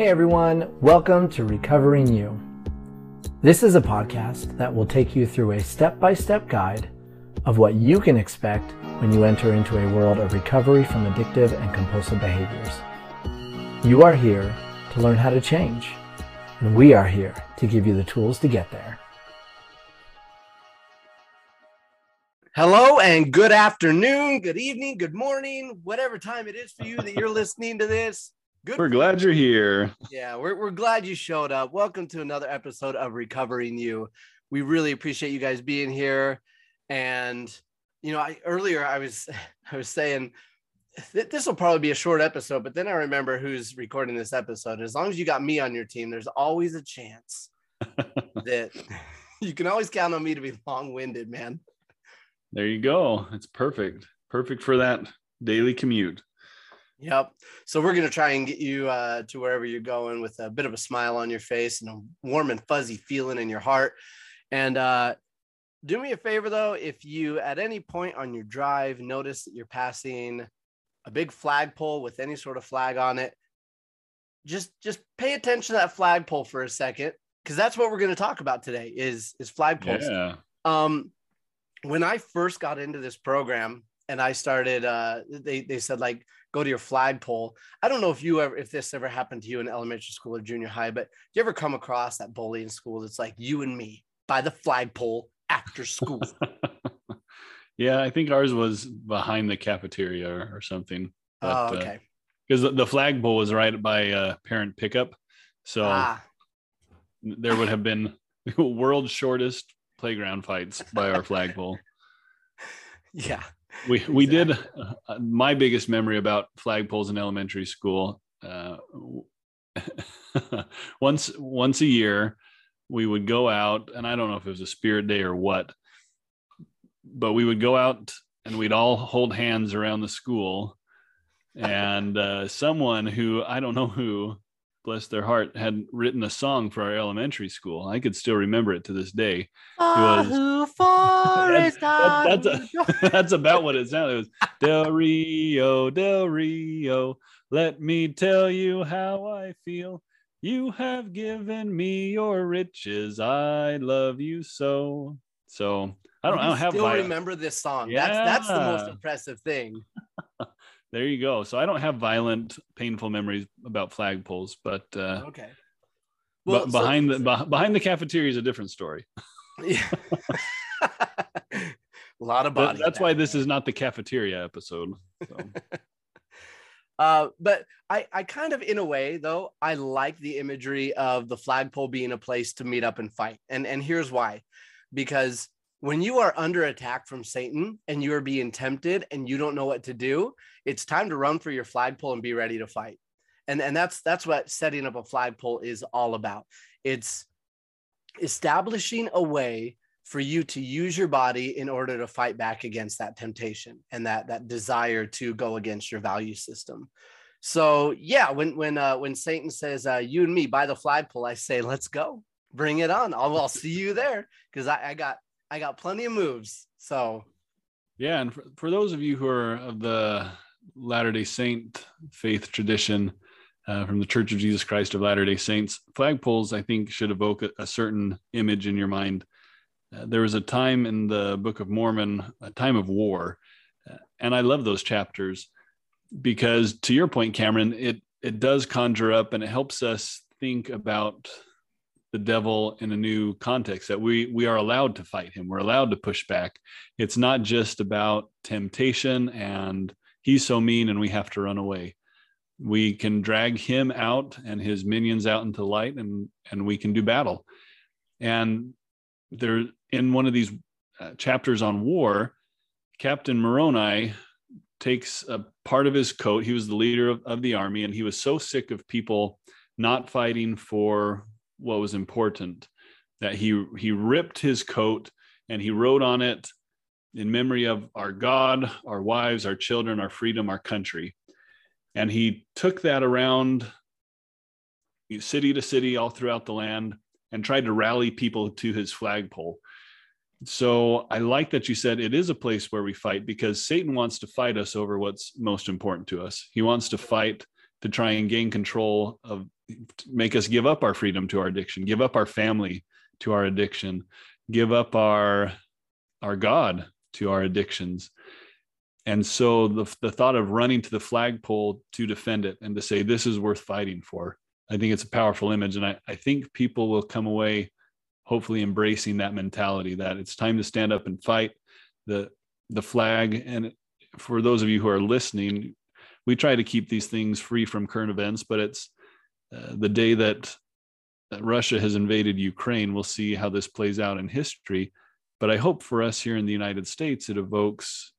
Hey everyone, welcome to Recovering You. This is a podcast that will take you through a step-by-step guide of what you can expect when you enter into a world of recovery from addictive and compulsive behaviors. You are here to learn how to change, and we are here to give you the tools to get there. Hello and good afternoon, good evening, good morning, whatever time it is for you that you're listening to this. Good. We're glad you're here. Yeah, we're glad you showed up. Welcome to another episode of Recovering You. We really appreciate you guys being here. And you know, I was saying this will probably be a short episode, but then I remember who's recording this episode. As long as you got me on your team, there's always a chance that you can always count on me to be long-winded, man. There you go. It's perfect. Perfect for that daily commute. Yep. So we're going to try and get you to wherever you're going with a bit of a smile on your face and a warm and fuzzy feeling in your heart. And do me a favor, though, if you at any point on your drive notice that you're passing a big flagpole with any sort of flag on it, just pay attention to that flagpole for a second, because that's what we're going to talk about today is flagpoles. Yeah. When I first got into this program and I started, they said, like, go to your flagpole. I don't know if this ever happened to you in elementary school or junior high, but do you ever come across that bully in school that's like, you and me by the flagpole after school? Yeah, I think ours was behind the cafeteria or something. But, oh, okay. Because the flagpole was right by parent pickup. So there would have been the world's shortest playground fights by our flagpole. Yeah. We exactly. Did my biggest memory about flagpoles in elementary school. Once a year, we would go out, and I don't know if it was a spirit day or what, but we would go out and we'd all hold hands around the school. And someone who, I don't know who, bless their heart, had written a song for our elementary school. I could still remember it to this day. That's about what it sounded. It was Del Rio, let me tell you how I feel. You have given me your riches. I love you so. So I don't remember this song. Yeah. That's the most impressive thing. There you go. So I don't have violent, painful memories about flagpoles, but okay. Well, behind the cafeteria is a different story. Yeah. A lot of body. That's why this is not the cafeteria episode. So. But I kind of, in a way, though, I like the imagery of the flagpole being a place to meet up and fight. And here's why. Because when you are under attack from Satan and you're being tempted and you don't know what to do, it's time to run for your flagpole and be ready to fight. And that's what setting up a flagpole is all about. It's establishing a way for you to use your body in order to fight back against that temptation and that desire to go against your value system. So yeah, when Satan says, you and me by the flagpole, I say, let's go, bring it on. I'll see you there. Cause I got plenty of moves. So yeah. And for those of you who are of the Latter-day Saint faith tradition, from the Church of Jesus Christ of Latter-day Saints, flagpoles, I think, should evoke a certain image in your mind. There was a time in the Book of Mormon, a time of war. And I love those chapters because, to your point, Cameron, it does conjure up and it helps us think about the devil in a new context, that we are allowed to fight him. We're allowed to push back. It's not just about temptation and he's so mean and we have to run away. We can drag him out and his minions out into light and we can do battle. And there, in one of these chapters on war, Captain Moroni takes a part of his coat. He was the leader of the army, and he was so sick of people not fighting for what was important that he ripped his coat and he wrote on it, in memory of our God, our wives, our children, our freedom, our country. And he took that around city to city all throughout the land and tried to rally people to his flagpole. So I like that you said it is a place where we fight, because Satan wants to fight us over what's most important to us. He wants to fight to try and gain control of make us give up our freedom to our addiction, give up our family to our addiction, give up our God to our addictions. And so the thought of running to the flagpole to defend it and to say, this is worth fighting for, I think it's a powerful image. And I think people will come away hopefully embracing that mentality, that it's time to stand up and fight the flag. And for those of you who are listening, we try to keep these things free from current events, but it's the day that Russia has invaded Ukraine, we'll see how this plays out in history. But I hope for us here in the United States, it evokes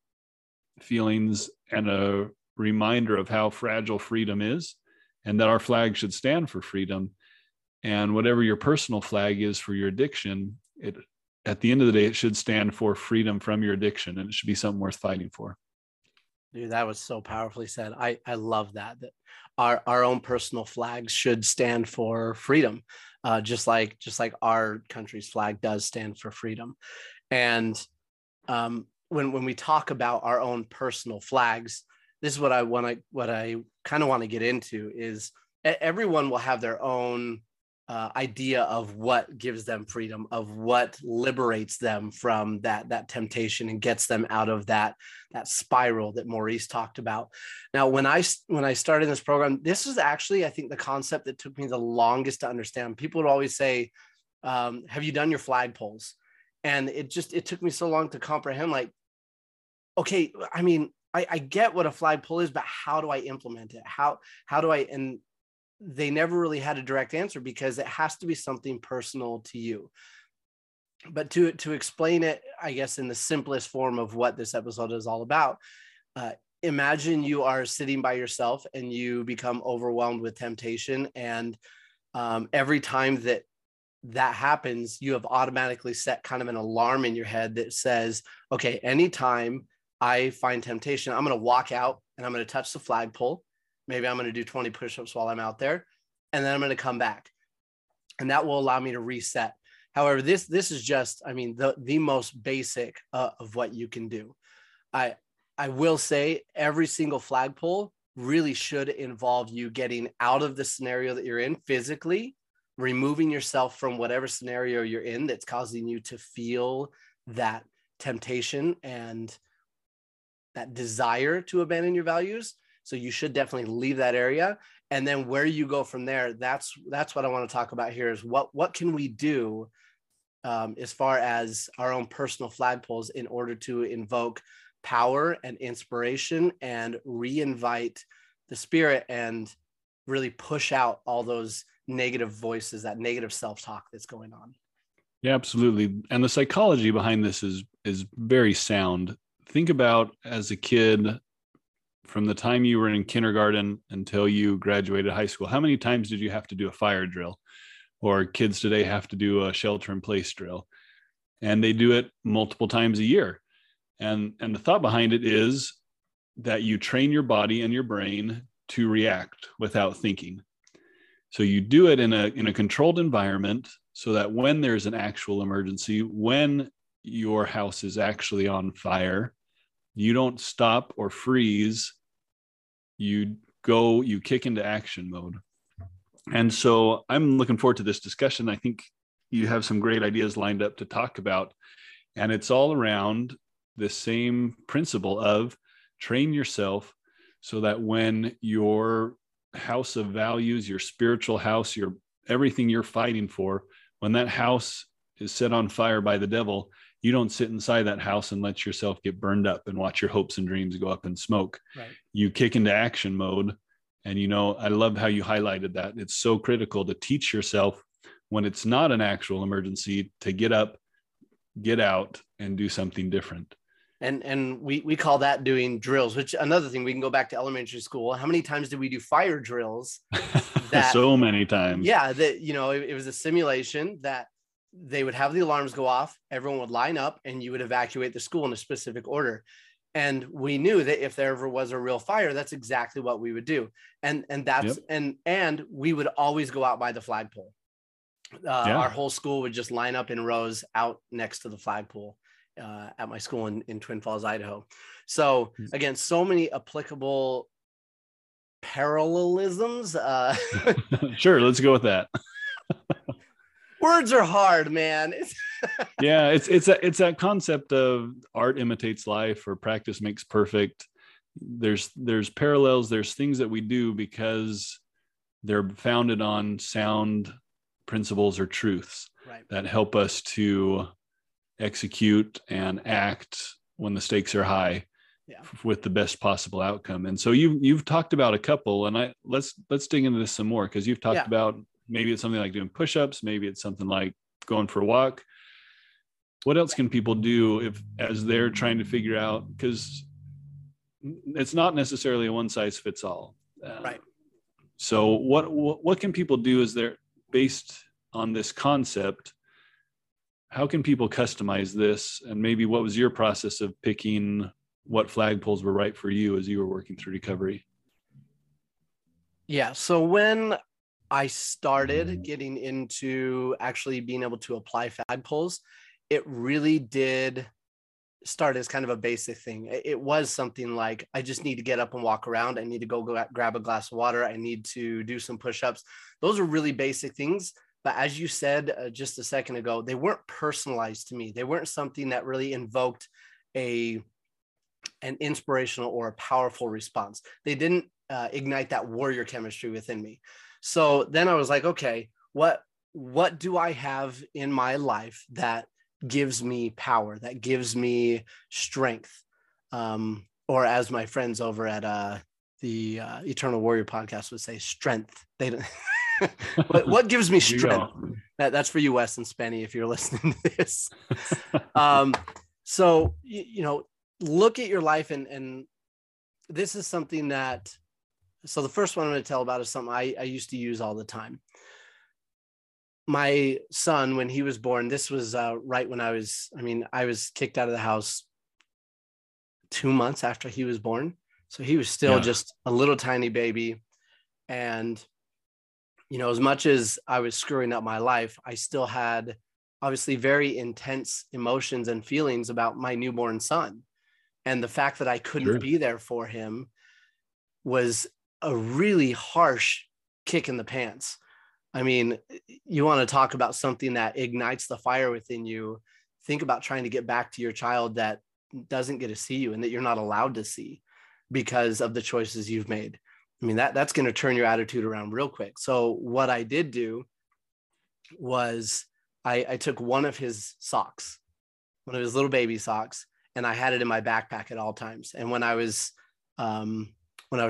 feelings and a reminder of how fragile freedom is, and that our flag should stand for freedom. And whatever your personal flag is for your addiction, it, at the end of the day, it should stand for freedom from your addiction, and it should be something worth fighting for. Dude, that was so powerfully said. I love that our own personal flags should stand for freedom, just like our country's flag does stand for freedom. And when we talk about our own personal flags, this is what I kind of want to get into is everyone will have their own idea of what gives them freedom, of what liberates them from that temptation and gets them out of that spiral that Maurice talked about. Now, when I started this program, this was actually, I think, the concept that took me the longest to understand. People would always say, have you done your flagpoles? And it took me so long to comprehend, like, okay, I mean, I get what a flagpole is, but how do I implement it? How do I? And they never really had a direct answer, because it has to be something personal to you. But to explain it, I guess, in the simplest form of what this episode is all about, imagine you are sitting by yourself and you become overwhelmed with temptation. And every time that happens, you have automatically set kind of an alarm in your head that says, okay, anytime I find temptation, I'm going to walk out and I'm going to touch the flagpole. Maybe I'm going to do 20 push-ups while I'm out there, and then I'm going to come back. And that will allow me to reset. However, this is just, I mean, the most basic of what you can do. I will say every single flagpole really should involve you getting out of the scenario that you're in physically, removing yourself from whatever scenario you're in that's causing you to feel that temptation and that desire to abandon your values. So you should definitely leave that area. And then where you go from there, that's what I want to talk about here, is what can we do as far as our own personal flagpoles in order to invoke power and inspiration and reinvite the spirit and really push out all those negative voices, that negative self-talk that's going on. Yeah, absolutely. And the psychology behind this is very sound. Think about, as a kid, from the time you were in kindergarten until you graduated high school, how many times did you have to do a fire drill? Or kids today have to do a shelter in place drill. And they do it multiple times a year. And the thought behind it is that you train your body and your brain to react without thinking. So you do it in a controlled environment, so that when there's an actual emergency, when your house is actually on fire, you don't stop or freeze. You kick into action mode. And so I'm looking forward to this discussion. I think you have some great ideas lined up to talk about. And it's all around the same principle of train yourself so that when your house of values, your spiritual house, your everything you're fighting for, when that house is set on fire by the devil, you don't sit inside that house and let yourself get burned up and watch your hopes and dreams go up in smoke. Right. You kick into action mode. And, you know, I love how you highlighted that. It's so critical to teach yourself when it's not an actual emergency to get up, get out, and do something different. And we call that doing drills, which another thing, we can go back to elementary school. How many times did we do fire drills? So many times. Yeah. That, you know, it was a simulation that they would have the alarms go off, everyone would line up, and you would evacuate the school in a specific order. And we knew that if there ever was a real fire, that's exactly what we would do. And that's, yep. and we would always go out by the flagpole. Yeah. Our whole school would just line up in rows out next to the flagpole at my school in Twin Falls, Idaho. So again, so many applicable parallelisms. Sure, let's go with that. Words are hard, man. Yeah, it's that concept of art imitates life, or practice makes perfect. There's parallels. There's things that we do because they're founded on sound principles or truths, right, that help us to execute and act when the stakes are high, yeah, with the best possible outcome. And so you've talked about a couple, and let's dig into this some more, because you've talked, yeah, about maybe it's something like doing push-ups, maybe it's something like going for a walk. What else can people do as they're trying to figure out, because it's not necessarily a one size fits all. Right. So what can people do as they're based on this concept? How can people customize this? And maybe what was your process of picking what flagpoles were right for you as you were working through recovery? Yeah. So when I started getting into actually being able to apply flagpoles, it really did start as kind of a basic thing. It was something like, I just need to get up and walk around. I need to go grab a glass of water. I need to do some push-ups. Those are really basic things. But as you said just a second ago, they weren't personalized to me. They weren't something that really invoked an inspirational or a powerful response. They didn't ignite that warrior chemistry within me. So then I was like, okay, what do I have in my life that gives me power, that gives me strength? Or as my friends over at the Eternal Warrior podcast would say, strength. They don't what gives me strength? That's for you, Wes and Spenny, if you're listening to this. So, you know, look at your life, and this is something that, so the first one I'm going to tell about is something I used to use all the time. My son, when he was born, this was right when I was kicked out of the house 2 months after he was born. So he was still, yeah, just a little tiny baby. And, you know, as much as I was screwing up my life, I still had obviously very intense emotions and feelings about my newborn son. And the fact that I couldn't, sure, be there for him was a really harsh kick in the pants. I mean, you want to talk about something that ignites the fire within you. Think about trying to get back to your child that doesn't get to see you and that you're not allowed to see because of the choices you've made. I mean, that's going to turn your attitude around real quick. So what I did do was I took one of his socks, one of his little baby socks, and I had it in my backpack at all times. And when I was,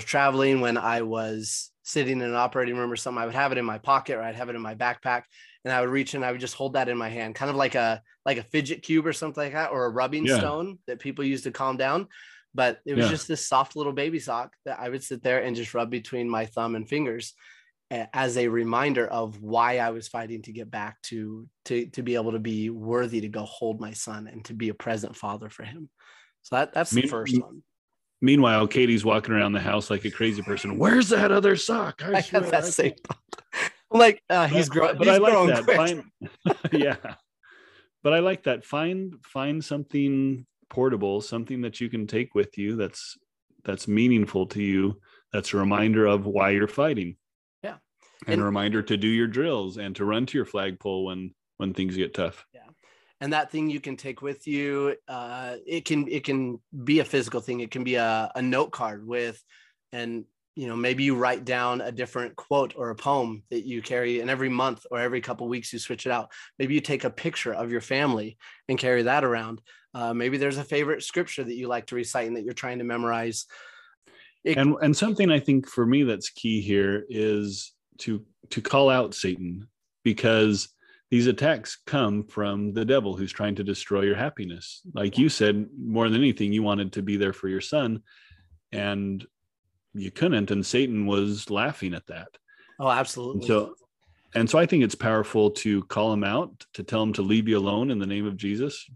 traveling, when I was sitting in an operating room or something, I would have it in my pocket, or I'd have it in my backpack, and I would reach and I would just hold that in my hand, kind of like a fidget cube or something like that, or a rubbing, yeah, stone that people use to calm down. But it was, yeah, just this soft little baby sock that I would sit there and just rub between my thumb and fingers as a reminder of why I was fighting to get back to be able to be worthy to go hold my son and to be a present father for him. So that's the first one. Meanwhile, Katie's walking around the house like a crazy person. Where's that other sock? I swear, have that same. I'm like, he's growing, but he's I like that. Yeah, but I like that. Find something portable, something that you can take with you that's meaningful to you. That's a reminder of why you're fighting. Yeah, and a reminder to do your drills and to run to your flagpole when things get tough. Yeah. And that thing you can take with you, it can be a physical thing. It can be a note card with, and, you know, maybe you write down a different quote or a poem that you carry, and every month or every couple of weeks you switch it out. Maybe you take a picture of your family and carry that around. Maybe there's a favorite scripture that you like to recite and that you're trying to memorize. And something I think for me that's key here is to call out Satan, because these attacks come from the devil who's trying to destroy your happiness. Like you said, more than anything, you wanted to be there for your son and you couldn't, and Satan was laughing at that. Oh, absolutely. And so I think it's powerful to call him out, to tell him to leave you alone in the name of Jesus.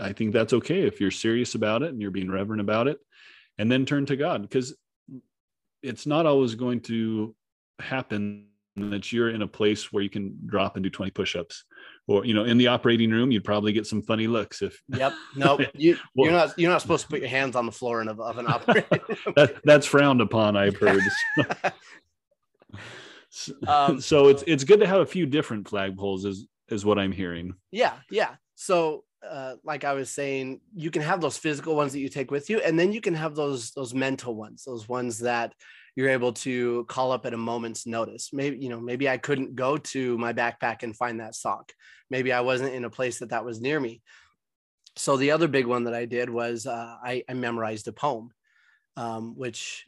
I think that's okay if you're serious about it and you're being reverent about it, and then turn to God, because it's not always going to happen that you're in a place where you can drop and do 20 push-ups or, you know, in the operating room, you'd probably get some funny looks if. Yep. No, you're not supposed to put your hands on the floor of an operating room. That's frowned upon, I've heard. So it's good to have a few different flagpoles is what I'm hearing. Yeah. Yeah. So like I was saying, you can have those physical ones that you take with you, and then you can have those mental ones, those ones that you're able to call up at a moment's notice. Maybe I couldn't go to my backpack and find that sock. Maybe I wasn't in a place that was near me. So the other big one that I did was I memorized a poem, which,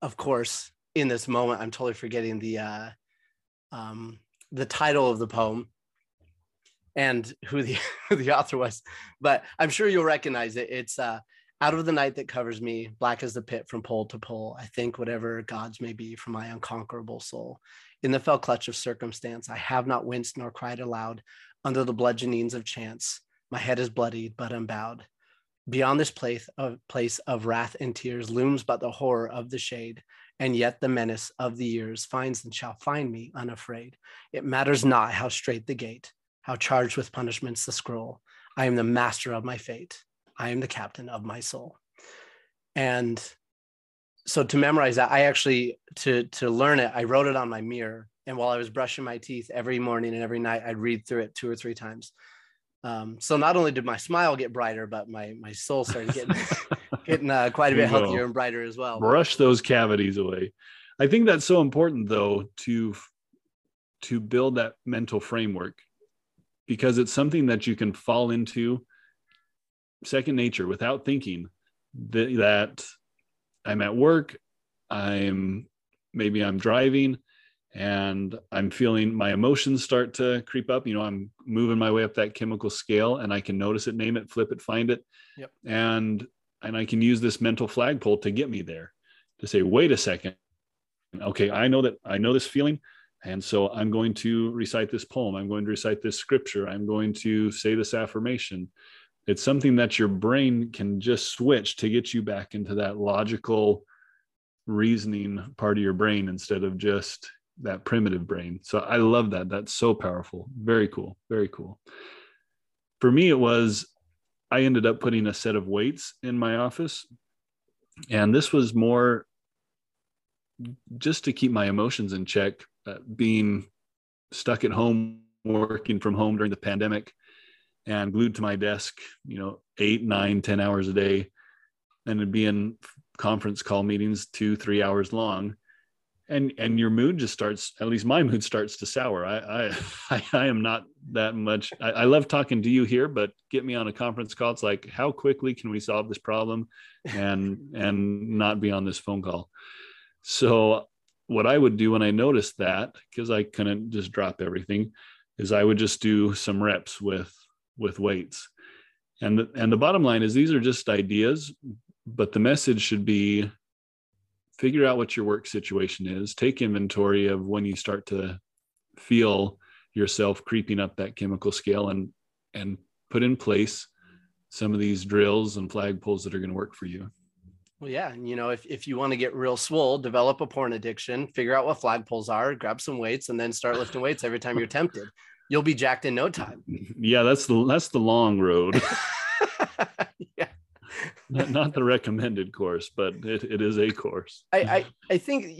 of course, in this moment, I'm totally forgetting the title of the poem and who the author was, but I'm sure you'll recognize it. It's out of the night that covers me, black as the pit from pole to pole, I think whatever gods may be for my unconquerable soul. In the fell clutch of circumstance, I have not winced nor cried aloud under the bludgeonings of chance. My head is bloodied, but unbowed. Beyond this place of wrath and tears looms but the horror of the shade, and yet the menace of the years finds and shall find me unafraid. It matters not how straight the gate, how charged with punishments the scroll. I am the master of my fate. I am the captain of my soul. And so to memorize that, I actually, to learn it, I wrote it on my mirror. And while I was brushing my teeth every morning and every night, I'd read through it 2 or 3 times. So not only did my smile get brighter, but my soul started getting quite a bit healthier and brighter as well. Brush those cavities away. I think that's so important, though, to build that mental framework, because it's something that you can fall into second nature without thinking that I'm at work, maybe I'm driving and I'm feeling my emotions start to creep up. You know, I'm moving my way up that chemical scale and I can notice it, name it, flip it, find it. Yep. And I can use this mental flagpole to get me there, to say, wait a second. Okay. I know this feeling. And so I'm going to recite this poem. I'm going to recite this scripture. I'm going to say this affirmation. It's something that your brain can just switch to get you back into that logical reasoning part of your brain instead of just that primitive brain. So I love that. That's so powerful. Very cool. Very cool. For me, I ended up putting a set of weights in my office. And this was more just to keep my emotions in check, being stuck at home, working from home during the pandemic, and glued to my desk, 8, 9, 10 hours a day. And it'd be in conference call meetings 2-3 hours long. And your mood just starts, at least my mood starts to sour. I am not that much. I love talking to you here, but get me on a conference call. It's like, how quickly can we solve this problem and not be on this phone call? So what I would do when I noticed that, because I couldn't just drop everything, is I would just do some reps with weights. And the bottom line is these are just ideas, but the message should be figure out what your work situation is, take inventory of when you start to feel yourself creeping up that chemical scale, and put in place some of these drills and flagpoles that are going to work for you. Well, yeah. And if you want to get real swole, develop a porn addiction, figure out what flagpoles are, grab some weights, and then start lifting weights every time you're tempted. You'll be jacked in no time. Yeah, that's the long road. Yeah, not the recommended course, but it is a course. I think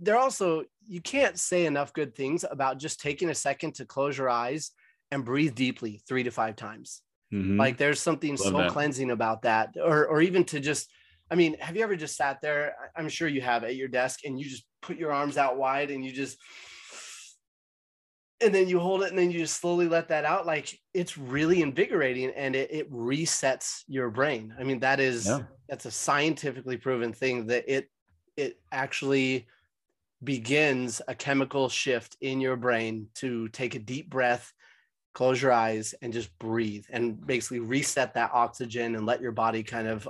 they're also, you can't say enough good things about just taking a second to close your eyes and breathe deeply 3 to 5 times. Mm-hmm. Like there's something cleansing about that, or even to just. I mean, have you ever just sat there? I'm sure you have, at your desk, and you just put your arms out wide and you just. And then you hold it and then you just slowly let that out. Like it's really invigorating and it resets your brain. I mean, that's a scientifically proven thing that it actually begins a chemical shift in your brain to take a deep breath, close your eyes and just breathe and basically reset that oxygen and let your body kind of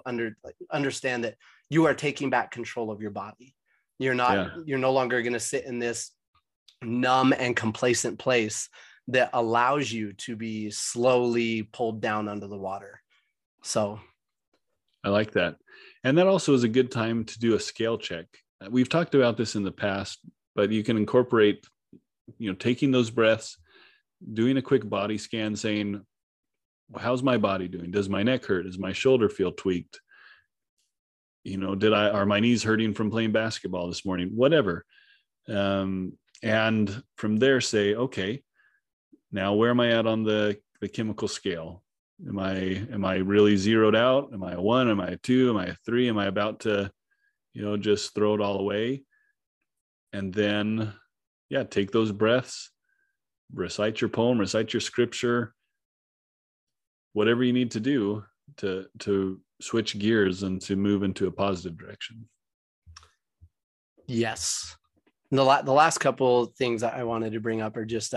understand that you are taking back control of your body. You're no longer going to sit in this numb and complacent place that allows you to be slowly pulled down under the water. So I like that. And that also is a good time to do a scale check. We've talked about this in the past, but you can incorporate, taking those breaths, doing a quick body scan saying, well, how's my body doing? Does my neck hurt? Does my shoulder feel tweaked? You know, are my knees hurting from playing basketball this morning? Whatever. And from there say, okay, now where am I at on the chemical scale? Am I really zeroed out? Am I a 1? Am I a 2? Am I a 3? Am I about to, you know, just throw it all away? And then, yeah, take those breaths, recite your poem, recite your scripture, whatever you need to do to switch gears and to move into a positive direction. Yes. And the last couple of things I wanted to bring up are just,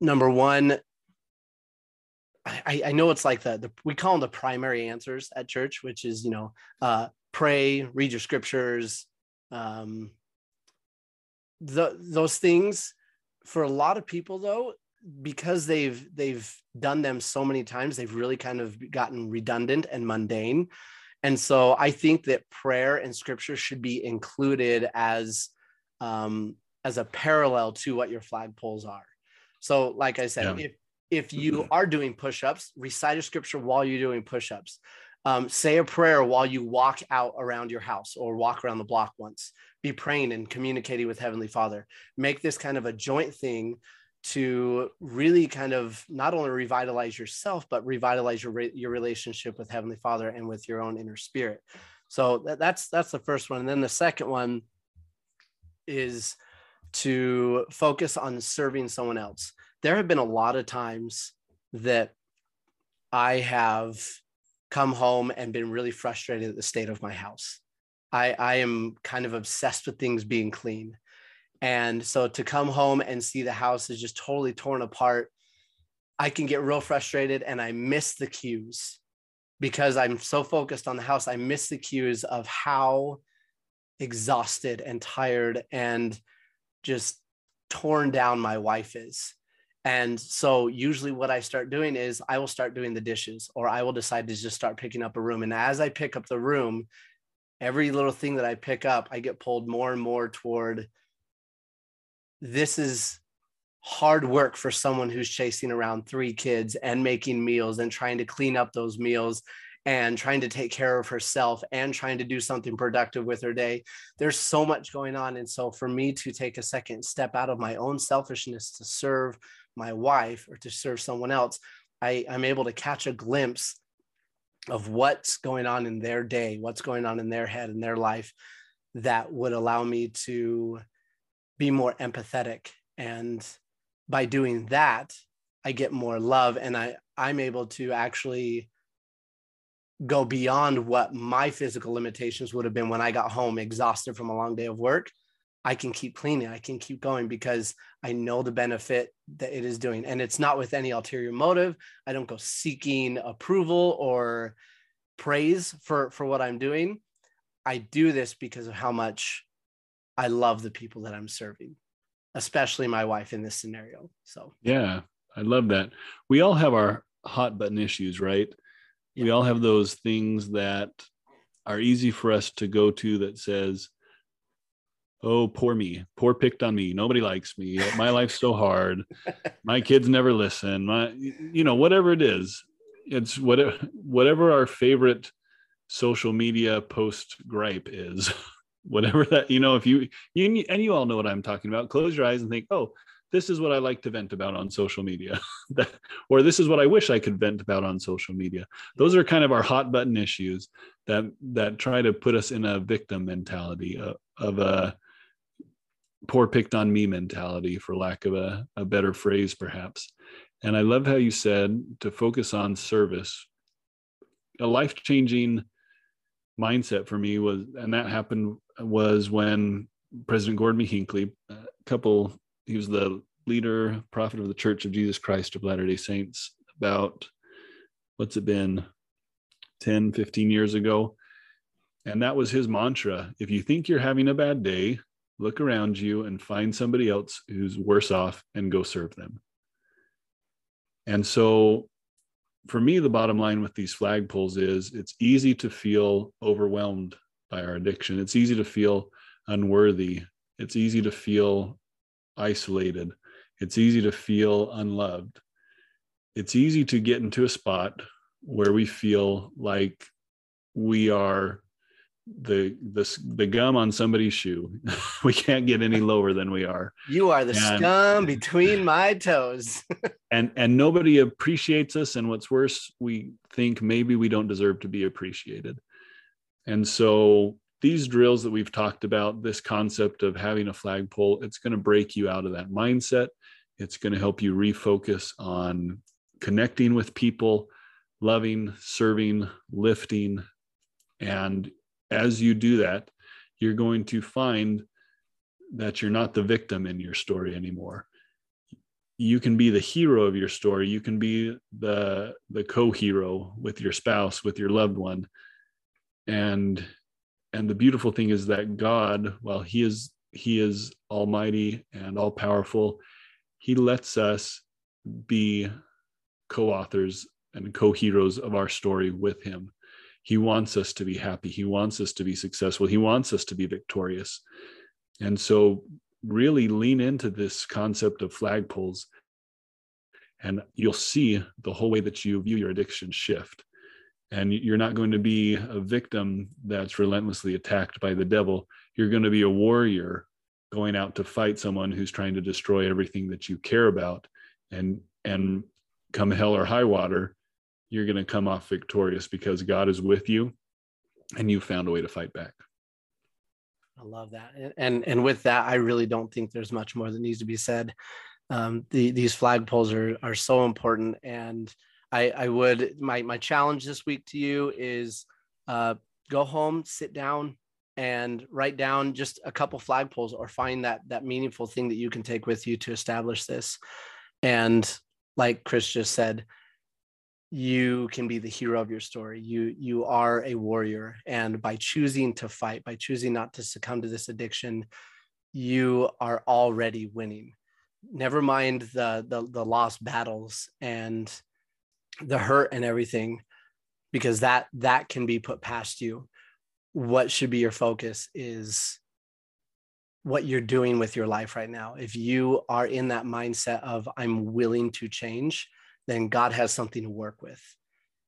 number one, I know it's like we call them the primary answers at church, which is, you know, pray, read your scriptures, those things. For a lot of people though, because they've done them so many times, they've really kind of gotten redundant and mundane. And so I think that prayer and scripture should be included as a parallel to what your flagpoles are. So like I said, yeah. If you are doing push-ups, recite a scripture while you're doing push-ups. Say a prayer while you walk out around your house or walk around the block once. Be praying and communicating with Heavenly Father. Make this kind of a joint thing to really kind of not only revitalize yourself, but revitalize your relationship with Heavenly Father and with your own inner spirit. So that's the first one. And then the second one is to focus on serving someone else. There have been a lot of times that I have come home and been really frustrated at the state of my house. I am kind of obsessed with things being clean. And so to come home and see the house is just totally torn apart, I can get real frustrated and I miss the cues because I'm so focused on the house. I miss the cues of how exhausted and tired and just torn down my wife is. And so usually what I start doing is I will start doing the dishes, or I will decide to just start picking up a room. And as I pick up the room, every little thing that I pick up, I get pulled more and more toward, this is hard work for someone who's chasing around 3 kids and making meals and trying to clean up those meals and trying to take care of herself and trying to do something productive with her day. There's so much going on. And so for me to take a second step out of my own selfishness to serve my wife or to serve someone else, I'm able to catch a glimpse of what's going on in their day, what's going on in their head, in their life, that would allow me to be more empathetic. And by doing that, I get more love, and I'm able to actually go beyond what my physical limitations would have been when I got home exhausted from a long day of work. I can keep cleaning. I can keep going because I know the benefit that it is doing. And it's not with any ulterior motive. I don't go seeking approval or praise for what I'm doing. I do this because of how much I love the people that I'm serving, especially my wife in this scenario. So, yeah, I love that. We all have our hot button issues, right? Yeah. We all have those things that are easy for us to go to that says, oh, poor me, poor picked on me. Nobody likes me. My life's so hard. My kids never listen. You know, whatever it is, it's whatever our favorite social media post gripe is, whatever that, you know, if you all know what I'm talking about, close your eyes and think, oh, this is what I like to vent about on social media, or this is what I wish I could vent about on social media. Those are kind of our hot button issues that try to put us in a victim mentality of a poor picked on me mentality, for lack of a better phrase, perhaps. And I love how you said to focus on service. A life-changing mindset for me was, and that happened was when President Gordon B. Hinckley, he was the leader, prophet of the Church of Jesus Christ of Latter-day Saints, about, 10, 15 years ago. And that was his mantra. If you think you're having a bad day, look around you and find somebody else who's worse off and go serve them. And so for me, the bottom line with these flagpoles is it's easy to feel overwhelmed by our addiction. It's easy to feel unworthy. It's easy to feel isolated. It's easy to feel unloved. It's easy to get into a spot where we feel like we are the gum on somebody's shoe. We can't get any lower than we are. You are the scum between my toes. and nobody appreciates us. And what's worse, we think maybe we don't deserve to be appreciated. And so these drills that we've talked about, this concept of having a flagpole, it's going to break you out of that mindset. It's going to help you refocus on connecting with people, loving, serving, lifting. And as you do that, you're going to find that you're not the victim in your story anymore. You can be the hero of your story. You can be the co-hero with your spouse, with your loved one. And the beautiful thing is that God, while he is almighty and all powerful, he lets us be co-authors and co-heroes of our story with him. He wants us to be happy. He wants us to be successful. He wants us to be victorious. And so really lean into this concept of flagpoles, and you'll see the whole way that you view your addiction shift. And you're not going to be a victim that's relentlessly attacked by the devil. You're going to be a warrior going out to fight someone who's trying to destroy everything that you care about. And come hell or high water, you're going to come off victorious because God is with you and you found a way to fight back. I love that. And with that, I really don't think there's much more that needs to be said. These flagpoles are so important. And my challenge this week to you is go home, sit down, and write down just a couple flagpoles, or find that meaningful thing that you can take with you to establish this. And like Chris just said, you can be the hero of your story. You are a warrior. And by choosing to fight, by choosing not to succumb to this addiction, you are already winning. Never mind the lost battles and the hurt and everything, because that can be put past you. What should be your focus is what you're doing with your life right now. If you are in that mindset of I'm willing to change, then God has something to work with,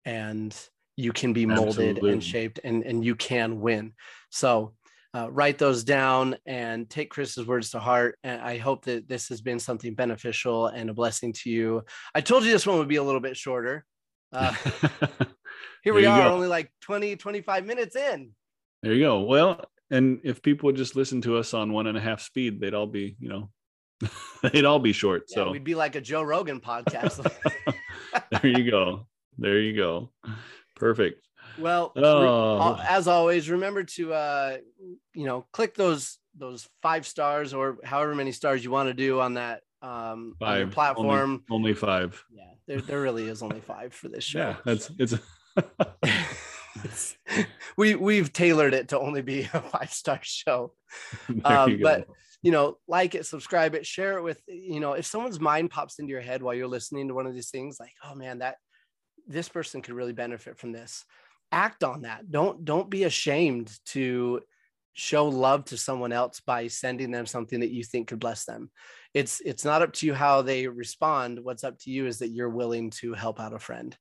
and you can be molded Absolutely. And shaped, and you can win. So write those down and take Chris's words to heart. And I hope that this has been something beneficial and a blessing to you. I told you this one would be a little bit shorter. Here we are, only like 20, 25 minutes in. There you go. Well, and if people would just listen to us on 1.5 speed, they'd all be, they'd all be short. Yeah, so we'd be like a Joe Rogan podcast. There you go. Perfect. Well, as always, remember to, click those 5 stars or however many stars you want to do on that on your platform. Only 5. Yeah, there really is only 5 for this show. Yeah, it's. We've tailored it to only be a 5-star show. But like it, subscribe it, share it with, if someone's mind pops into your head while you're listening to one of these things, like, oh man, that this person could really benefit from this. Act on that. Don't be ashamed to show love to someone else by sending them something that you think could bless them. It's not up to you how they respond. What's up to you is that you're willing to help out a friend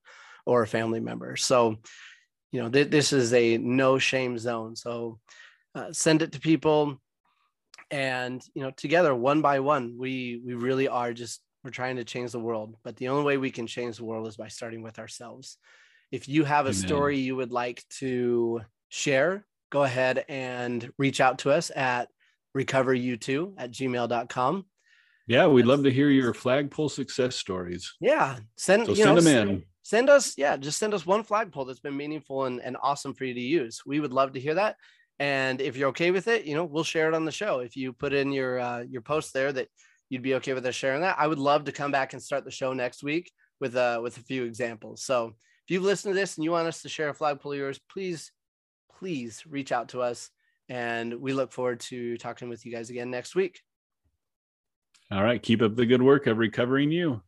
or a family member. So, this is a no shame zone. So send it to people, and, together, one by one, we really are we're trying to change the world. But the only way we can change the world is by starting with ourselves. If you have a story you would like to share, go ahead and reach out to us at recoveryou2@gmail.com. Yeah. We'd love to hear your flagpole success stories. Yeah. Send them in. Just send us one flagpole that's been meaningful and awesome for you to use. We would love to hear that. And if you're okay with it, we'll share it on the show. If you put in your post there that you'd be okay with us sharing that, I would love to come back and start the show next week with a few examples. So if you've listened to this and you want us to share a flagpole of yours, please reach out to us. And we look forward to talking with you guys again next week. All right. Keep up the good work of recovering you.